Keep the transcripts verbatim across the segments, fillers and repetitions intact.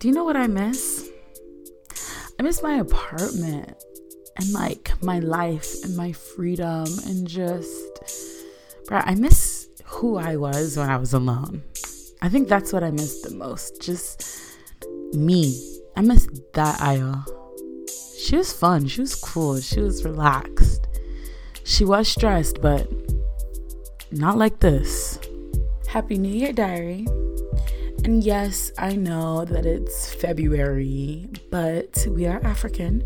Do you know what I miss? I miss my apartment and like my life and my freedom and just, bruh, I miss who I was when I was alone. I think that's what I miss the most. Just me. I miss that Aya. She was fun. She was cool. She was relaxed. She was stressed, but not like this. Happy New Year, diary. And yes, I know that it's February, but we are African.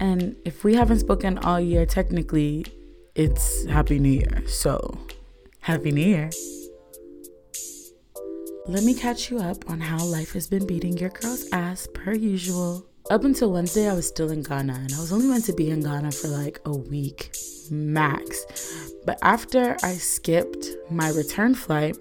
And if we haven't spoken all year, technically, it's Happy New Year. So, Happy New Year. Let me catch you up on how life has been beating your girl's ass per usual. Up until Wednesday, I was still in Ghana, and I was only meant to be in Ghana for like a week max. But after I skipped my return flight,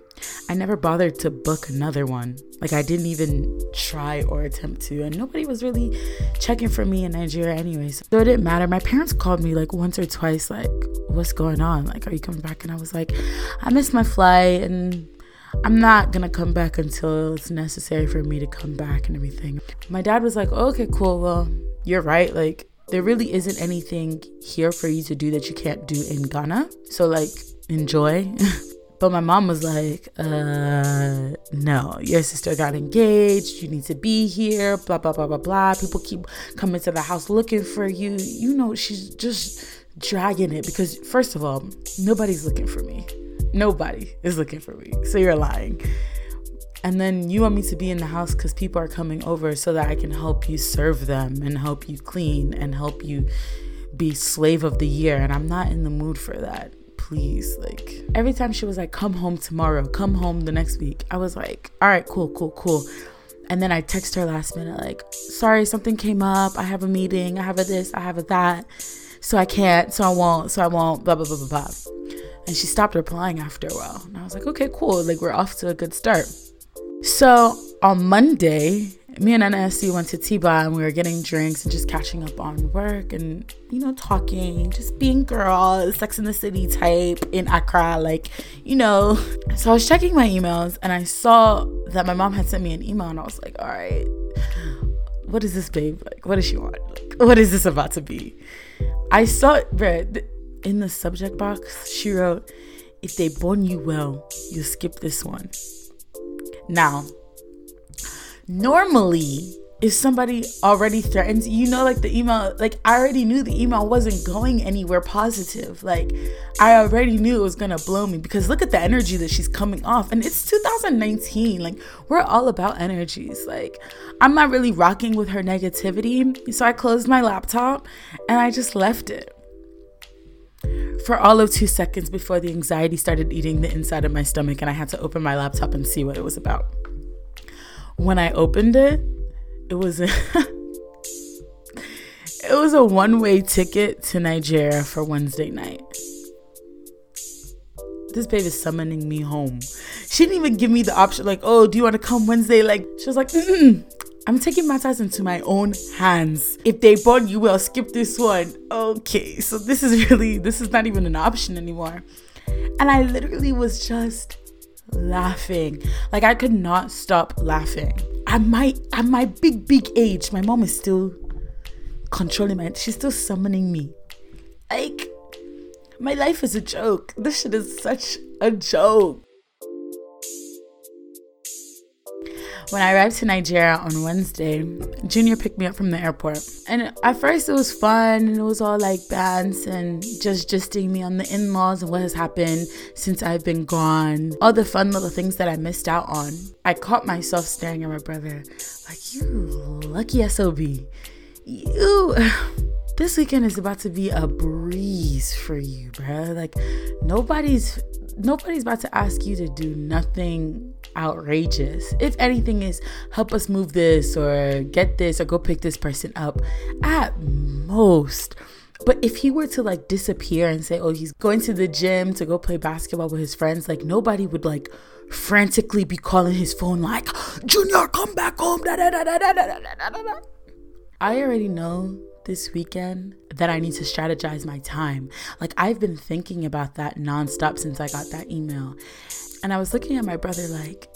I never bothered to book another one. Like, I didn't even try or attempt to, and nobody was really checking for me in Nigeria anyways. So it didn't matter. My parents called me like once or twice, like, what's going on? Like, are you coming back? And I was like, I missed my flight, and I'm not gonna come back until it's necessary for me to come back and everything. My dad was like, oh, okay, cool, well, you're right, like, there really isn't anything here for you to do that you can't do in Ghana, so, like, enjoy. But my mom was like, uh, no, your sister got engaged, you need to be here, blah, blah, blah, blah, blah, people keep coming to the house looking for you, you know, she's just dragging it, because, first of all, nobody's looking for me. Nobody is looking for me, so you're lying. And then you want me to be in the house because people are coming over so that I can help you serve them and help you clean and help you be slave of the year. And I'm not in the mood for that, please. Like, every time she was like, come home tomorrow, come home the next week, I was like, all right, cool, cool, cool. And then I text her last minute, like, sorry, something came up. I have a meeting. I have a this. I have a that. So I can't. So I won't. So I won't. Blah, blah, blah, blah, blah. And she stopped replying after a while. And I was like, okay, cool. Like, we're off to a good start. So on Monday, me and N S C went to T-Bar and we were getting drinks and just catching up on work and, you know, talking, just being girl, Sex in the City type in Accra, like, you know. So I was checking my emails and I saw that my mom had sent me an email and I was like, all right, what is this, babe? Like, what does she want? Like, what is this about to be? I saw, bruh, in the subject box, she wrote, if they bone you well, you skip this one. Now, normally, if somebody already threatens, you know, like the email, like I already knew the email wasn't going anywhere positive. Like, I already knew it was going to blow me because look at the energy that she's coming off. And it's two thousand nineteen. Like, we're all about energies. Like, I'm not really rocking with her negativity. So I closed my laptop and I just left it. For all of two seconds before the anxiety started eating the inside of my stomach and I had to open my laptop and see what it was about. When I opened it, it was a it was a one-way ticket to Nigeria for Wednesday night. This babe is summoning me home. She didn't even give me the option, like, oh, do you want to come Wednesday? Like, she was like, mm-mm. I'm taking matters into my own hands. If they bond you well, skip this one. Okay, so this is really, this is not even an option anymore. And I literally was just laughing. Like, I could not stop laughing. At my, at my big, big age, my mom is still controlling my, she's still summoning me. Like, my life is a joke. This shit is such a joke. When I arrived to Nigeria on Wednesday, Junior picked me up from the airport. And at first it was fun and it was all like bands and just gisting me on the in-laws and what has happened since I've been gone. All the fun little things that I missed out on. I caught myself staring at my brother like, you lucky S O B. You... This weekend is about to be a breeze for you, bruh. Like, nobody's nobody's about to ask you to do nothing outrageous. If anything is help us move this or get this or go pick this person up at most. But if he were to like disappear and say, oh, he's going to the gym to go play basketball with his friends, like nobody would like frantically be calling his phone like, Junior, come back home. Da, da, da, da, da, da, da, da, da. I already know this weekend that I need to strategize my time. Like, I've been thinking about that nonstop since I got that email. And I was looking at my brother like,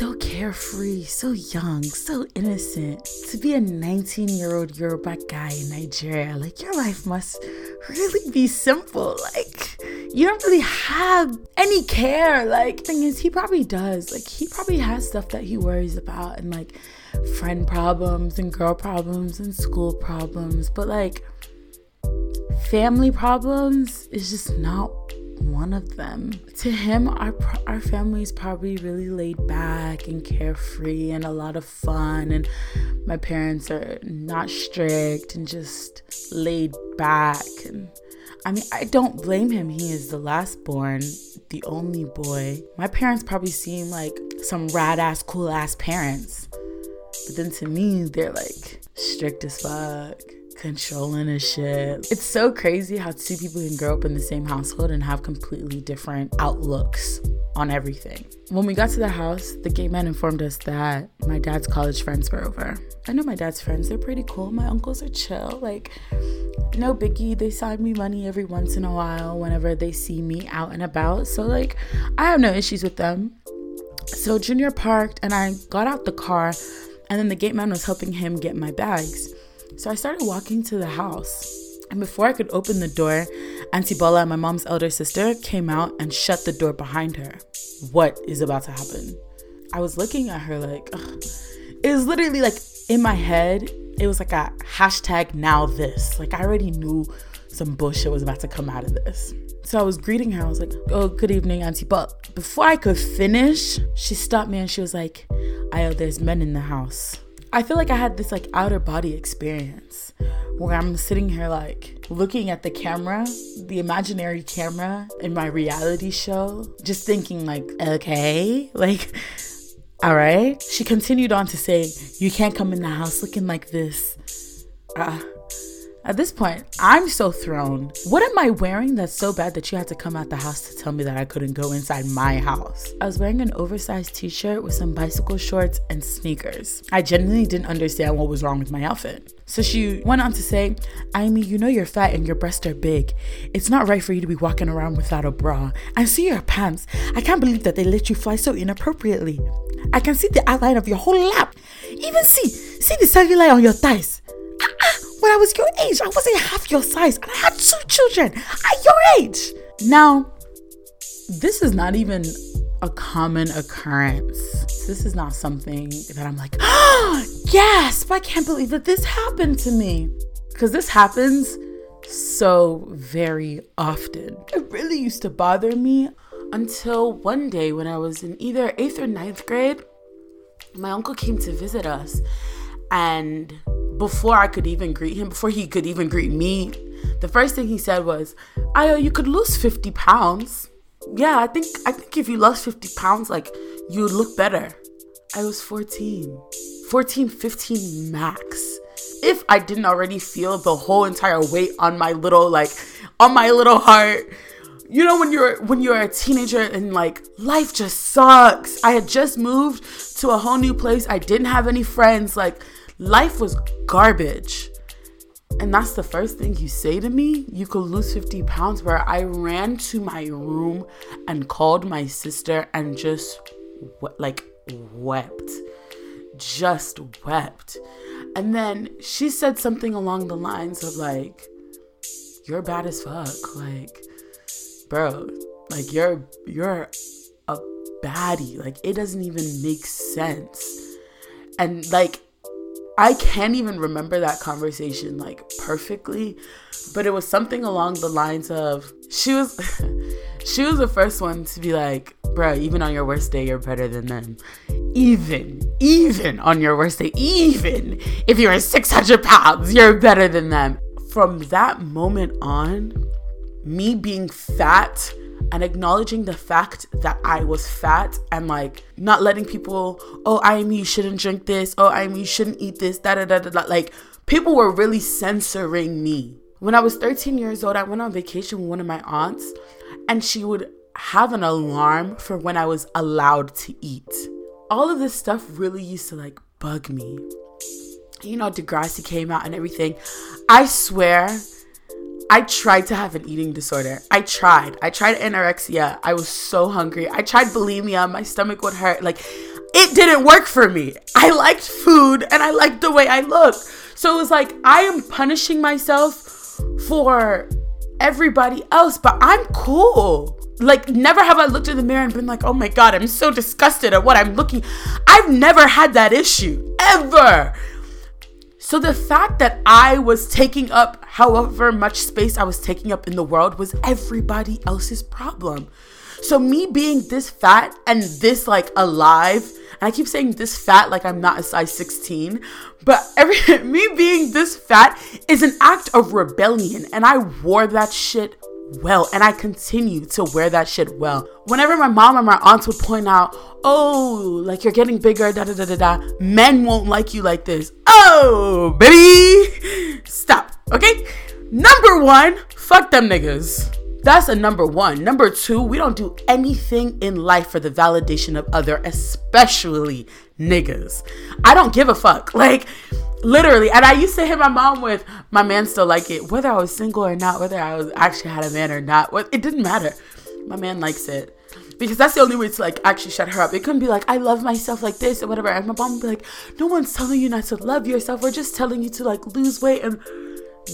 so carefree, so young, so innocent. To be a nineteen-year-old Yoruba guy in Nigeria, like, your life must really be simple. Like, you don't really have any care. Like, thing is, he probably does. Like, he probably has stuff that he worries about, and like friend problems and girl problems and school problems. But like, family problems is just not one of them. To him, our our family is probably really laid back and carefree and a lot of fun, and my parents are not strict and just laid back. And I mean, I don't blame him. He is the last born, the only boy. My parents probably seem like some rad ass, cool ass parents, but then to me, they're like strict as fuck, controlling his shit. It's so crazy how two people can grow up in the same household and have completely different outlooks on everything. When we got to the house, the gate man informed us that my dad's college friends were over. I know my dad's friends, they're pretty cool. My uncles are chill, like, no biggie. They send me money every once in a while whenever they see me out and about, so like, I have no issues with them. So Junior parked and I got out the car, and then the gate man was helping him get my bags. So I started walking to the house, and before I could open the door, Auntie Bola, my mom's elder sister, came out and shut the door behind her. What is about to happen? I was looking at her like, ugh. It was literally like, in my head, it was like a hashtag now this. Like, I already knew some bullshit was about to come out of this. So I was greeting her. I was like, oh, good evening, Auntie Bola. Before I could finish, she stopped me and she was like, Ayo, there's men in the house. I feel like I had this like outer body experience where I'm sitting here like looking at the camera, the imaginary camera in my reality show, just thinking like, okay, like, all right. She continued on to say, you can't come in the house looking like this. Uh, at this point, I'm so thrown. What am I wearing that's so bad that you had to come out the house to tell me that I couldn't go inside my house? I was wearing an oversized t-shirt with some bicycle shorts and sneakers. I genuinely didn't understand what was wrong with my outfit. So she went on to say, I mean, you know you're fat and your breasts are big. It's not right for you to be walking around without a bra. I see your pants. I can't believe that they let you fly so inappropriately. I can see the outline of your whole lap. Even see, see the cellulite on your thighs. When I was your age, I wasn't half your size, and I had two children at your age. Now, this is not even a common occurrence. This is not something that I'm like, oh, yes, I can't believe that this happened to me. Because this happens so very often. It really used to bother me until one day when I was in either eighth or ninth grade, my uncle came to visit us, and before I could even greet him, before he could even greet me, the first thing he said was, Ayo, you could lose fifty pounds. Yeah, I think I think if you lost fifty pounds, like, you would look better. I was fourteen, fifteen max. If I didn't already feel the whole entire weight on my little, like, on my little heart. You know, when you're when you're a teenager and like life just sucks. I had just moved to a whole new place. I didn't have any friends. Like, life was garbage. And that's the first thing you say to me? You could lose fifty pounds. Where I ran to my room and called my sister and just we- like wept. Just wept. And then she said something along the lines of like, you're bad as fuck. Like, bro, like you're you're a baddie. Like, it doesn't even make sense. And like, I can't even remember that conversation like perfectly, but it was something along the lines of, she was she was the first one to be like, bruh, even on your worst day, you're better than them. Even, even on your worst day, even if you were six hundred pounds, you're better than them. From that moment on, me being fat and acknowledging the fact that I was fat and like not letting people, oh, I mean, you shouldn't drink this. Oh, I mean, you shouldn't eat this. Da da da da. Like, people were really censoring me. When I was thirteen years old, I went on vacation with one of my aunts, and she would have an alarm for when I was allowed to eat. All of this stuff really used to like bug me. You know, Degrassi came out and everything. I swear, I tried to have an eating disorder. I tried. I tried anorexia. I was so hungry. I tried bulimia. My stomach would hurt. Like, it didn't work for me. I liked food and I liked the way I looked. So it was like, I am punishing myself for everybody else, but I'm cool. Like, never have I looked in the mirror and been like, oh my God, I'm so disgusted at what I'm looking. I've never had that issue, ever. So the fact that I was taking up however much space I was taking up in the world was everybody else's problem. So me being this fat and this like alive, and I keep saying this fat like I'm not a size sixteen, but every me being this fat is an act of rebellion, and I wore that shit well, and I continue to wear that shit well. Whenever my mom or my aunts would point out, oh, like you're getting bigger, da da da da da, men won't like you like this. Oh, baby, stop, okay? Number one, fuck them niggas. That's a number one. Number two, we don't do anything in life for the validation of other, especially niggas. I don't give a fuck. Like, literally. And I used to hit my mom with, my man still like it. Whether I was single or not, whether I was actually had a man or not, it didn't matter. My man likes it. Because that's the only way to, like, actually shut her up. It couldn't be like, I love myself like this or whatever. And my mom would be like, no one's telling you not to love yourself. We're just telling you to, like, lose weight. And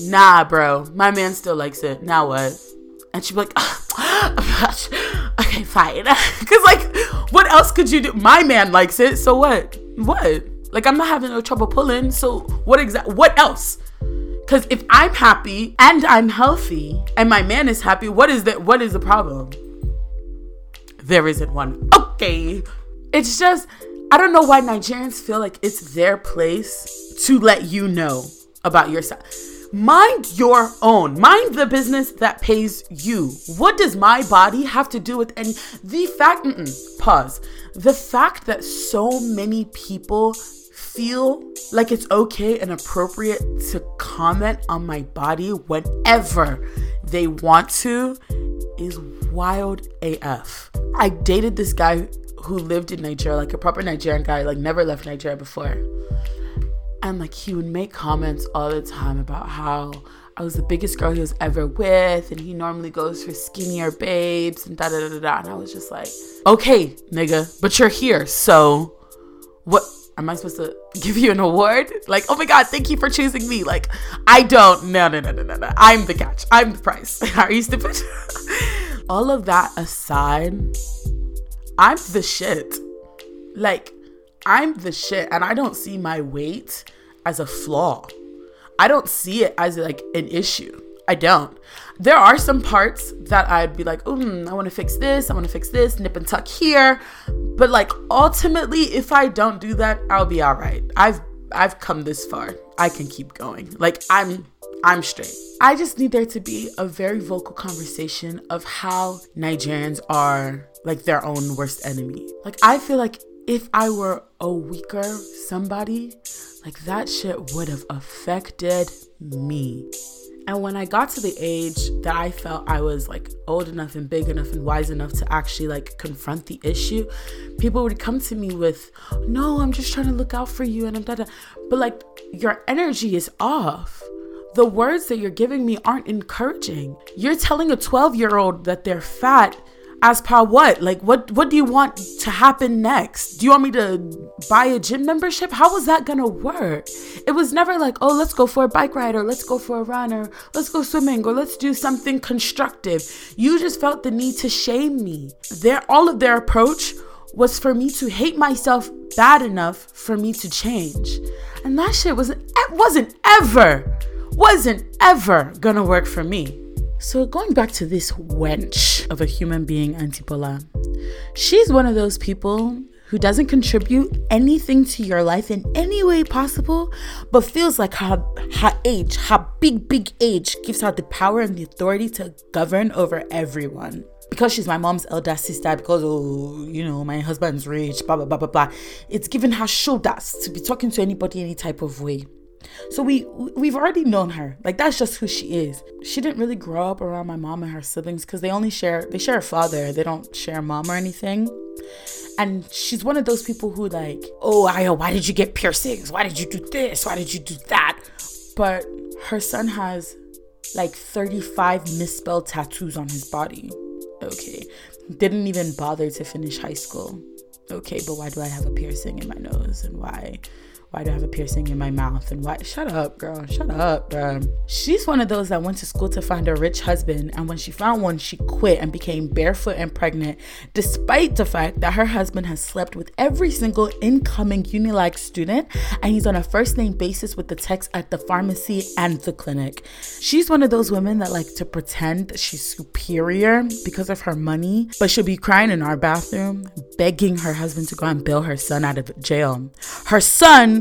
nah, bro. My man still likes it. Now what? And she'd be like, oh, okay, fine. Because, like, what else could you do? My man likes it. So what? What? Like, I'm not having no trouble pulling. So what exactly? What else? Because if I'm happy and I'm healthy and my man is happy, what is that? What is the problem? There isn't one. Okay. It's just, I don't know why Nigerians feel like it's their place to let you know about yourself. Mind your own. Mind the business that pays you. What does my body have to do with any... The fact... Pause. The fact that so many people feel like it's okay and appropriate to comment on my body whenever they want to is wild A F. I dated this guy who lived in Nigeria, like a proper Nigerian guy, like never left Nigeria before. And like he would make comments all the time about how I was the biggest girl he was ever with, and he normally goes for skinnier babes and da da da da. And I was just like, okay, nigga, but you're here, so what am I supposed to give you an award? Like, oh my God, thank you for choosing me. Like, I don't. No, no, no, no, no, no. I'm the catch. I'm the prize. Are you stupid? All of that aside, I'm the shit. Like, I'm the shit, and I don't see my weight as a flaw. I don't see it as like an issue. I don't. There are some parts that I'd be like, mm, I want to fix this. I want to fix this. Nip and tuck here. But like ultimately, if I don't do that, I'll be all right. I've I've come this far. I can keep going. Like I'm I'm straight. I just need there to be a very vocal conversation of how Nigerians are like their own worst enemy. Like I feel like if I were a weaker somebody, like that shit would have affected me. And when I got to the age that I felt I was like old enough and big enough and wise enough to actually like confront the issue, people would come to me with, no, I'm just trying to look out for you and I'm da da. But like your energy is off. The words that you're giving me aren't encouraging. You're telling a twelve year old that they're fat. As per what? Like, what, what do you want to happen next? Do you want me to buy a gym membership? How was that going to work? It was never like, oh, let's go for a bike ride or let's go for a run or let's go swimming or let's do something constructive. You just felt the need to shame me. Their, all of their approach was for me to hate myself bad enough for me to change. And that shit wasn't, wasn't ever, wasn't ever going to work for me. So going back to this wench of a human being, Auntie Bola, she's one of those people who doesn't contribute anything to your life in any way possible, but feels like her, her age, her big, big age gives her the power and the authority to govern over everyone. Because she's my mom's elder sister, because, oh, you know, my husband's rich, blah, blah, blah, blah, blah. It's given her shoulders to be talking to anybody any type of way. So we we've already known her. Like that's just who she is. She didn't really grow up around my mom and her siblings because they only share they share a father. They don't share a mom or anything. And she's one of those people who like, oh, Ayo, why did you get piercings? Why did you do this? Why did you do that? But her son has like thirty-five misspelled tattoos on his body. Okay, didn't even bother to finish high school. okay, but why do I have a piercing in my nose? And why why do I have a piercing in my mouth? And why? Shut up, girl. Shut up, girl. She's one of those that went to school to find a rich husband. And when she found one, she quit and became barefoot and pregnant, despite the fact that her husband has slept with every single incoming Unilag student. And he's on a first name basis with the techs at the pharmacy and the clinic. She's one of those women that like to pretend that she's superior because of her money, but she'll be crying in our bathroom, begging her husband to go and bail her son out of jail. Her son,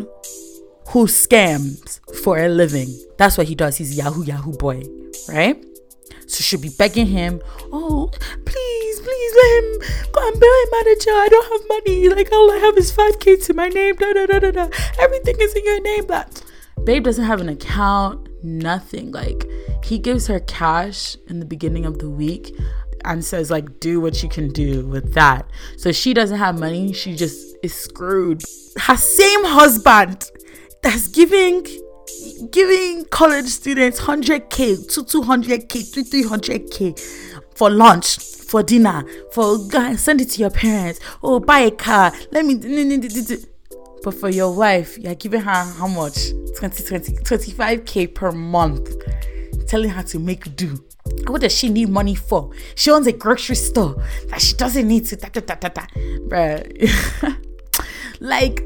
who scams for a living. That's what he does. He's yahoo yahoo boy, right? So she'll be begging him, oh, please, please let him go and bail him out of jail. I don't have money. Like, all I have is five kids in my name. Da, da, da, da, da. Everything is in your name. But babe doesn't have an account, nothing. Like, he gives her cash in the beginning of the week and says, like, do what you can do with that. So she doesn't have money. She just is screwed. Her same husband that's giving giving college students one hundred K to two hundred K to three hundred K for lunch, for dinner, for send it to your parents, oh, buy a car, let me, but for your wife, you're giving her how much? twenty, twenty, twenty-five K per month, telling her to make do. What does she need money for? She owns a grocery store that she doesn't need to, da, da, da, da, da. Bruh. Like,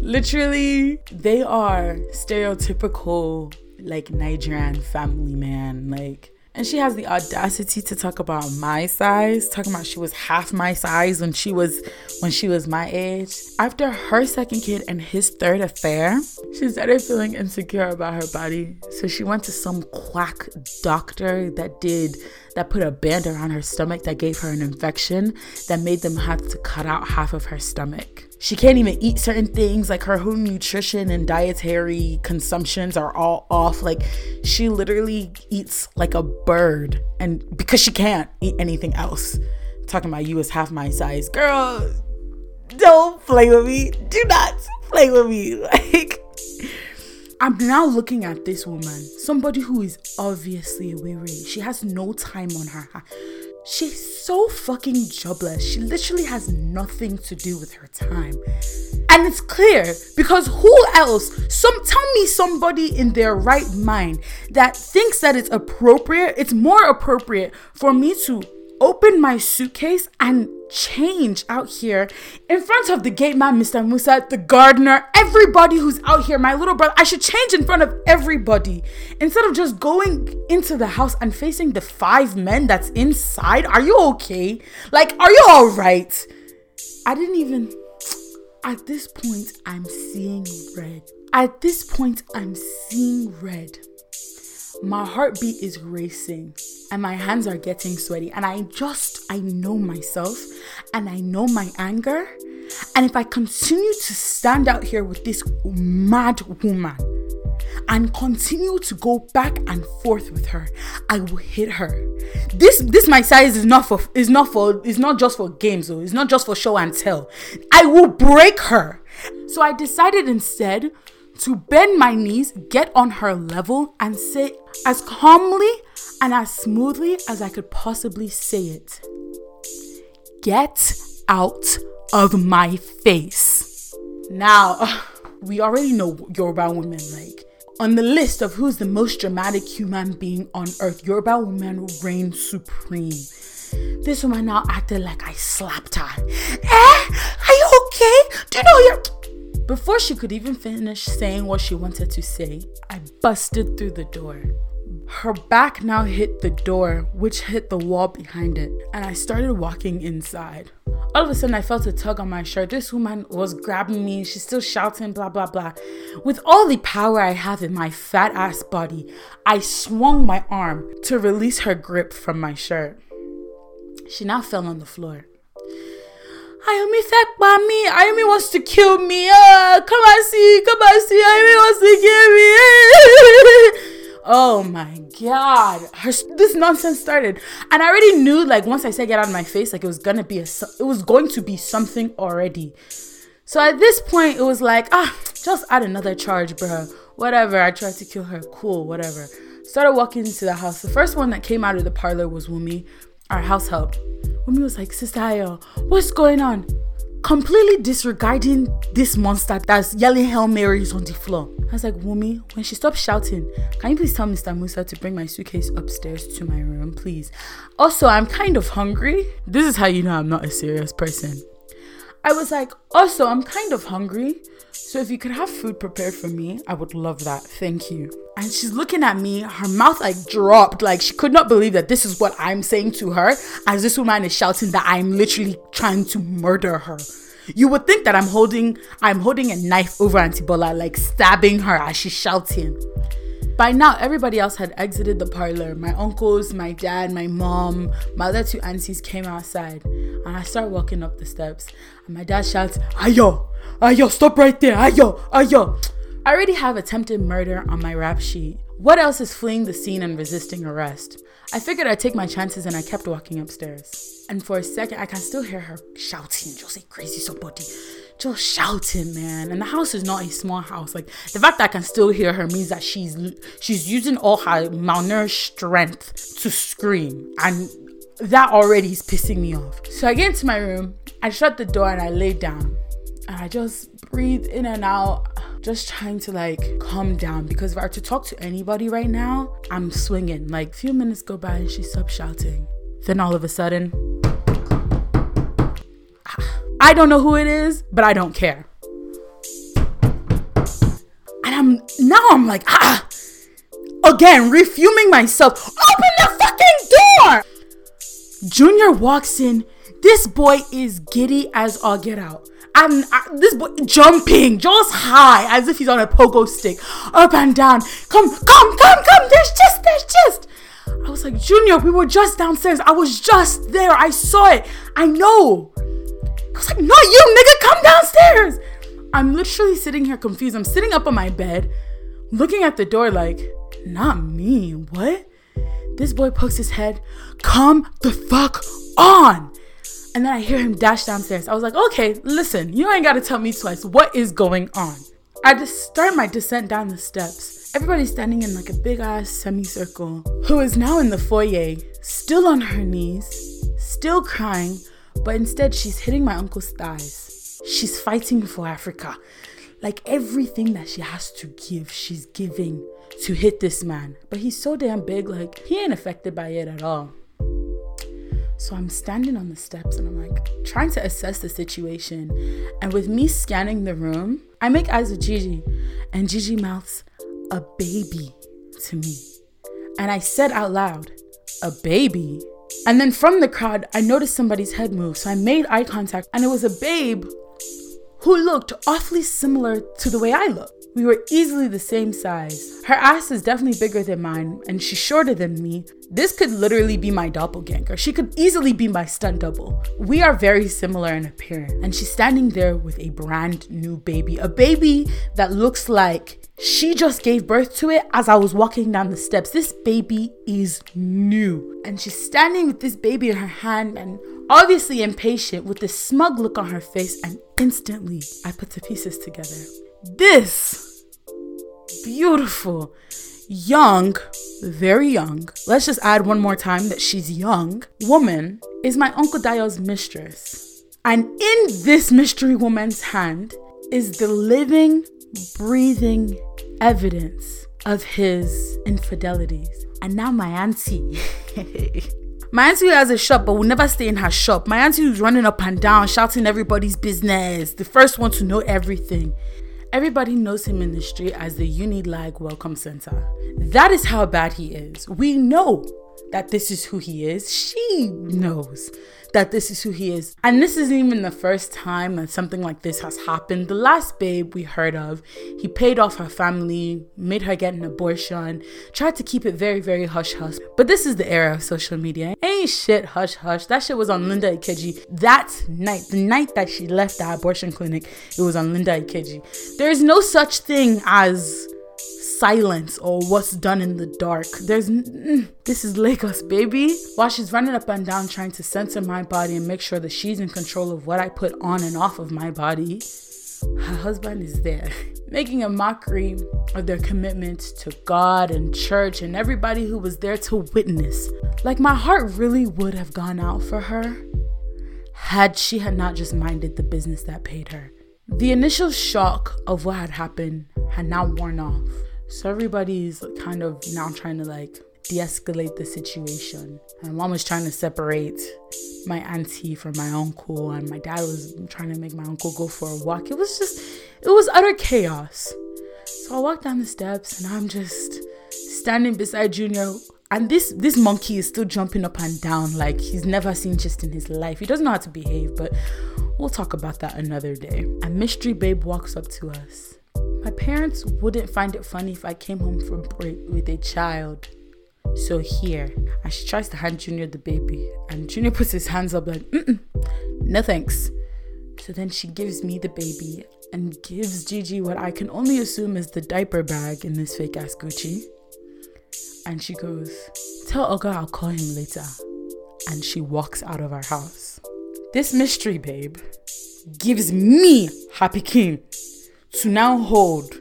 literally, they are stereotypical, like, Nigerian family man. Like, and she has the audacity to talk about my size, talking about she was half my size when she was when she was my age. After her second kid and his third affair, she started feeling insecure about her body. So she went to some quack doctor that did that put a band around her stomach that gave her an infection that made them have to cut out half of her stomach. She can't even eat certain things, like her whole nutrition and dietary consumptions are all off. Like, she literally eats like a bird, and because she can't eat anything else. Talking about you as half my size. Girl, don't play with me. Do not play with me. Like, I'm now looking at this woman, somebody who is obviously a weary. She has no time on her hands. She's so fucking jobless. She literally has nothing to do with her time. And it's clear, because who else? Some tell me somebody in their right mind that thinks that it's appropriate. It's more appropriate for me to open my suitcase and change out here in front of the gate man, Mister Musa, the gardener, everybody who's out here, my little brother. I should change in front of everybody instead of just going into the house and facing the five men that's inside. Are you okay? Like, are you all right? I didn't even, at this point, I'm seeing red. At this point, I'm seeing red. My heartbeat is racing and my hands are getting sweaty, and I just, I know myself and I know my anger. And if I continue to stand out here with this mad woman and continue to go back and forth with her, I will hit her. This, this my size is not for, is not for, is not just for games though. It's not just for show and tell. I will break her. So I decided instead to bend my knees, get on her level, and say as calmly and as smoothly as I could possibly say it, get out of my face. Now, we already know Yoruba women, like, on the list of who's the most dramatic human being on earth, Yoruba women reign supreme. This woman now acted like I slapped her. Eh? Are you okay? Do you know you're... Before she could even finish saying what she wanted to say, I busted through the door. Her back now hit the door, which hit the wall behind it, and I started walking inside. All of a sudden, I felt a tug on my shirt. This woman was grabbing me. She's still shouting, blah, blah, blah. With all the power I have in my fat ass body, I swung my arm to release her grip from my shirt. She now fell on the floor. Ayumi Fekpa me. Ayumi wants to kill me. Oh, come and see. Come and see. Ayumi wants to kill me. Oh my God. Her, this nonsense started. And I already knew, like, once I said get out of my face, like, it was gonna be a, it was going to be something already. So at this point, it was like, ah, just add another charge, bro. Whatever. I tried to kill her. Cool. Whatever. Started walking into the house. The first one that came out of the parlor was Wumi, our house help. Wumi was like, Sister Ayo, what's going on? completely disregarding this monster that's yelling Hail Marys on the floor. I was like, Wumi, when she stopped shouting, can you please tell Mister Musa to bring my suitcase upstairs to my room, please? Also, I'm kind of hungry. This is how you know I'm not a serious person. I was like, also, I'm kind of hungry, so if you could have food prepared for me, I would love that. Thank you. And she's looking at me, her mouth like dropped, like she could not believe that this is what I'm saying to her, as this woman is shouting that I'm literally trying to murder her. You would think that I'm holding, I'm holding a knife over Auntie Bola, like stabbing her as she's shouting. By now, everybody else had exited the parlor. My uncles, my dad, my mom, my other two aunties came outside. And I started walking up the steps. And my dad shouts, Ayo! Ayo, stop right there! Ayo! Ayo! I already have attempted murder on my rap sheet. What else is fleeing the scene and resisting arrest? I figured I'd take my chances and I kept walking upstairs. And for a second, I can still hear her shouting, just like crazy somebody. Just shouting, man. And the house is not a small house. Like, the fact that I can still hear her means that she's she's using all her malnourished strength to scream. And that already is pissing me off. So I get into my room, I shut the door and I lay down. And I just breathe in and out, just trying to like calm down, because if I were to talk to anybody right now, I'm swinging. Like, a few minutes go by and she stops shouting. Then all of a sudden, I don't know who it is, but I don't care. And I'm now I'm like, ah, again, refuming myself. Open the fucking door! Junior walks in. This boy is giddy as all get out. And this boy jumping just high as if he's on a pogo stick, up and down. Come, come, come, come! There's just, there's just. I was like, Junior, we were just downstairs. I was just there. I saw it. I know. I was like, not you, nigga, come downstairs. I'm literally sitting here confused. I'm sitting up on my bed, looking at the door like, not me, what? This boy pokes his head, come the fuck on. And then I hear him dash downstairs. I was like, okay, listen, you ain't gotta tell me twice. What is going on? I just start my descent down the steps. Everybody's standing in like a big ass semicircle, who is now in the foyer, still on her knees, still crying, but instead she's hitting my uncle's thighs. She's fighting for Africa. Like, everything that she has to give, she's giving to hit this man. But he's so damn big, like, he ain't affected by it at all. So I'm standing on the steps and I'm like trying to assess the situation. And with me scanning the room, I make eyes with Gigi. And Gigi mouths, a baby to me. And I said out loud, a baby? And then from the crowd, I noticed somebody's head move. So I made eye contact and it was a babe who looked awfully similar to the way I look. We were easily the same size. Her ass is definitely bigger than mine and she's shorter than me. This could literally be my doppelganger. She could easily be my stunt double. We are very similar in appearance. And she's standing there with a brand new baby. A baby that looks like she just gave birth to it as I was walking down the steps. This baby is new. And she's standing with this baby in her hand and obviously impatient, with this smug look on her face. And instantly, I put the pieces together. This beautiful, young, very young, let's just add one more time that she's young, woman is my Uncle Dayo's mistress. And in this mystery woman's hand is the living, breathing evidence of his infidelities. And now my auntie my auntie who has a shop but will never stay in her shop, my auntie who's running up and down shouting everybody's business, the first one to know everything. Everybody knows him in the street as the Unilag Welcome Center. That is how bad he is. We know that this is who he is. She knows that this is who he is. And this isn't even the first time that something like this has happened. The last babe we heard of, he paid off her family, made her get an abortion, tried to keep it very, very hush-hush. But this is the era of social media. Ain't shit hush-hush. That shit was on Linda Ikeji that night. The night that she left the abortion clinic, it was on Linda Ikeji. There is no such thing as silence or what's done in the dark. There's mm, this is Lagos, baby. While she's running up and down trying to censor my body and make sure that she's in control of what I put on and off of my body, her husband is there making a mockery of their commitment to God and church and everybody who was there to witness. Like, my heart really would have gone out for her had she had not just minded the business that paid her. The initial shock of what had happened had now worn off. So everybody's kind of now trying to like de-escalate the situation. My mom was trying to separate my auntie from my uncle, and my dad was trying to make my uncle go for a walk. It was just, it was utter chaos. So I walked down the steps and I'm just standing beside Junior. And this this monkey is still jumping up and down like he's never seen chest in his life. He doesn't know how to behave, but we'll talk about that another day. And Mystery Babe walks up to us. My parents wouldn't find it funny if I came home from break with a child. So here. And she tries to hand Junior the baby. And Junior puts his hands up like, mm-mm, no thanks. So then she gives me the baby and gives Gigi what I can only assume is the diaper bag in this fake ass Gucci. And she goes, tell Oga I'll call him later. And she walks out of our house. This Mystery Babe gives me her pikin to now hold.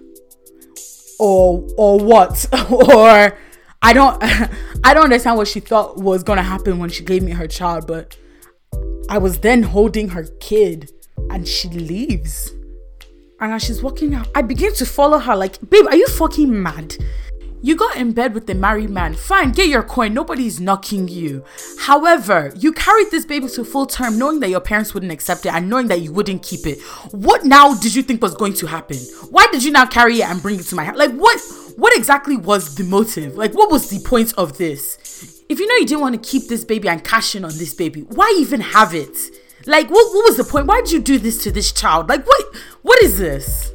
Or or what? Or I don't I don't understand what she thought was gonna happen when she gave me her child, but I was then holding her kid and she leaves. And as she's walking out, I begin to follow her like, babe, are you fucking mad? You got in bed with a married man. Fine, get your coin. Nobody's knocking you. However, you carried this baby to full term knowing that your parents wouldn't accept it and knowing that you wouldn't keep it. What now did you think was going to happen? Why did you now carry it and bring it to my house? Like, what, what exactly was the motive? Like, what was the point of this? If you know you didn't want to keep this baby and cash in on this baby, why even have it? Like, what, what was the point? Why did you do this to this child? Like, what, what is this?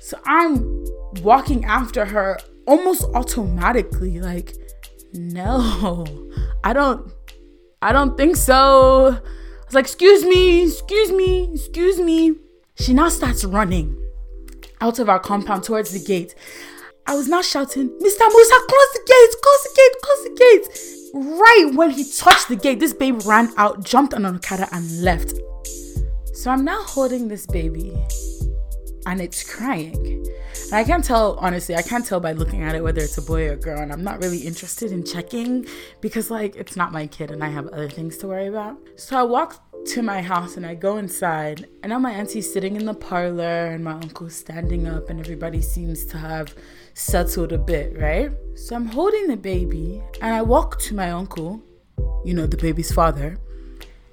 So I'm walking after her almost automatically like, no, I don't I don't think so. I was like, excuse me, excuse me, excuse me. She now starts running out of our compound towards the gate. I was now shouting, Mister Musa, close the gate, close the gate, close the gate. Right when he touched the gate, this baby ran out, jumped on an Okada and left. So I'm now holding this baby and it's crying. And I can't tell, honestly, I can't tell by looking at it whether it's a boy or a girl. And I'm not really interested in checking because, like, it's not my kid and I have other things to worry about. So I walk to my house and I go inside. And now my auntie's sitting in the parlor and my uncle's standing up and everybody seems to have settled a bit, right? So I'm holding the baby and I walk to my uncle, you know, the baby's father,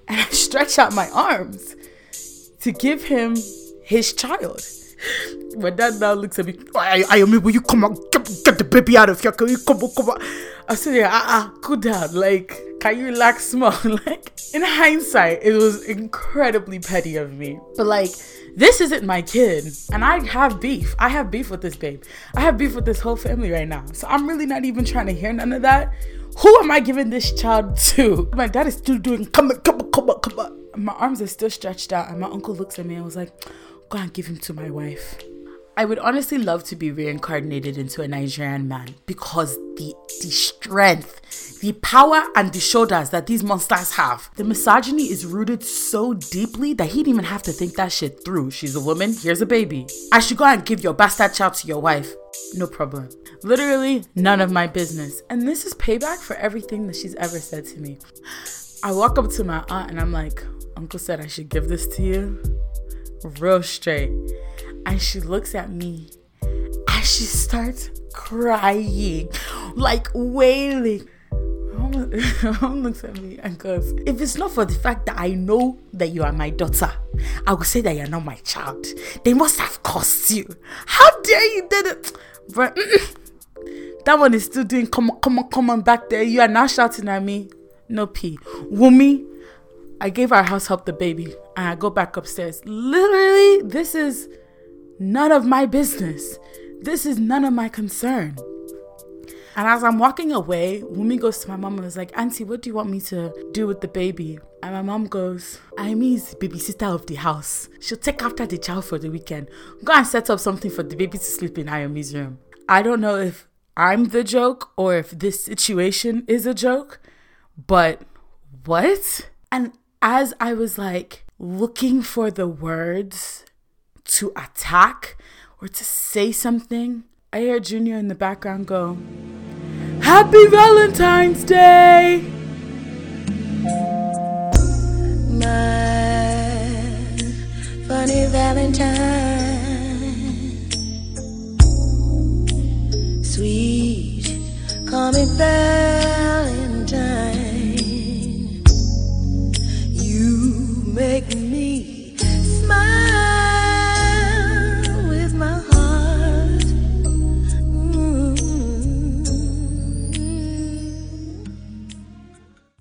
and I stretch out my arms to give him his child. My dad now looks at me. Ayomi, will you come out? Get, get the baby out of here. Can you come on, come on? I said, yeah, ah, ah, cool dad. Like, can you relax small? Like, in hindsight, it was incredibly petty of me. But like, this isn't my kid. And I have beef. I have beef with this babe. I have beef with this whole family right now. So I'm really not even trying to hear none of that. Who am I giving this child to? My dad is still doing, come on, come on, come on, come on. My arms are still stretched out. And my uncle looks at me and was like, go and give him to my wife. I would honestly love to be reincarnated into a Nigerian man because the the strength, the power and the shoulders that these monsters have. The misogyny is rooted so deeply that he didn't even have to think that shit through. She's a woman, here's a baby. I should go and give your bastard child to your wife. No problem. Literally none of my business. And this is payback for everything that she's ever said to me. I walk up to my aunt and I'm like, uncle said I should give this to you. Real straight. And she looks at me and she starts crying, like wailing. My mom looks at me and goes, if it's not for the fact that I know that you are my daughter, I would say that you're not my child. They must have cost you. How dare you did it? But that one is still doing, come on, come on, come on back there. You are now shouting at me. No pee. Wumi, I gave our house help the baby and I go back upstairs. Literally, this is none of my business. This is none of my concern. And as I'm walking away, Wumi goes to my mom and is like, auntie, what do you want me to do with the baby? And my mom goes, Aimi's babysitter of the house. She'll take after the child for the weekend. Go and set up something for the baby to sleep in Aimi's room. I don't know if I'm the joke or if this situation is a joke, but what? And as I was like looking for the words to attack or to say something, I hear Junior in the background go, Happy Valentine's Day! mine, funny Valentine, sweet, call me back.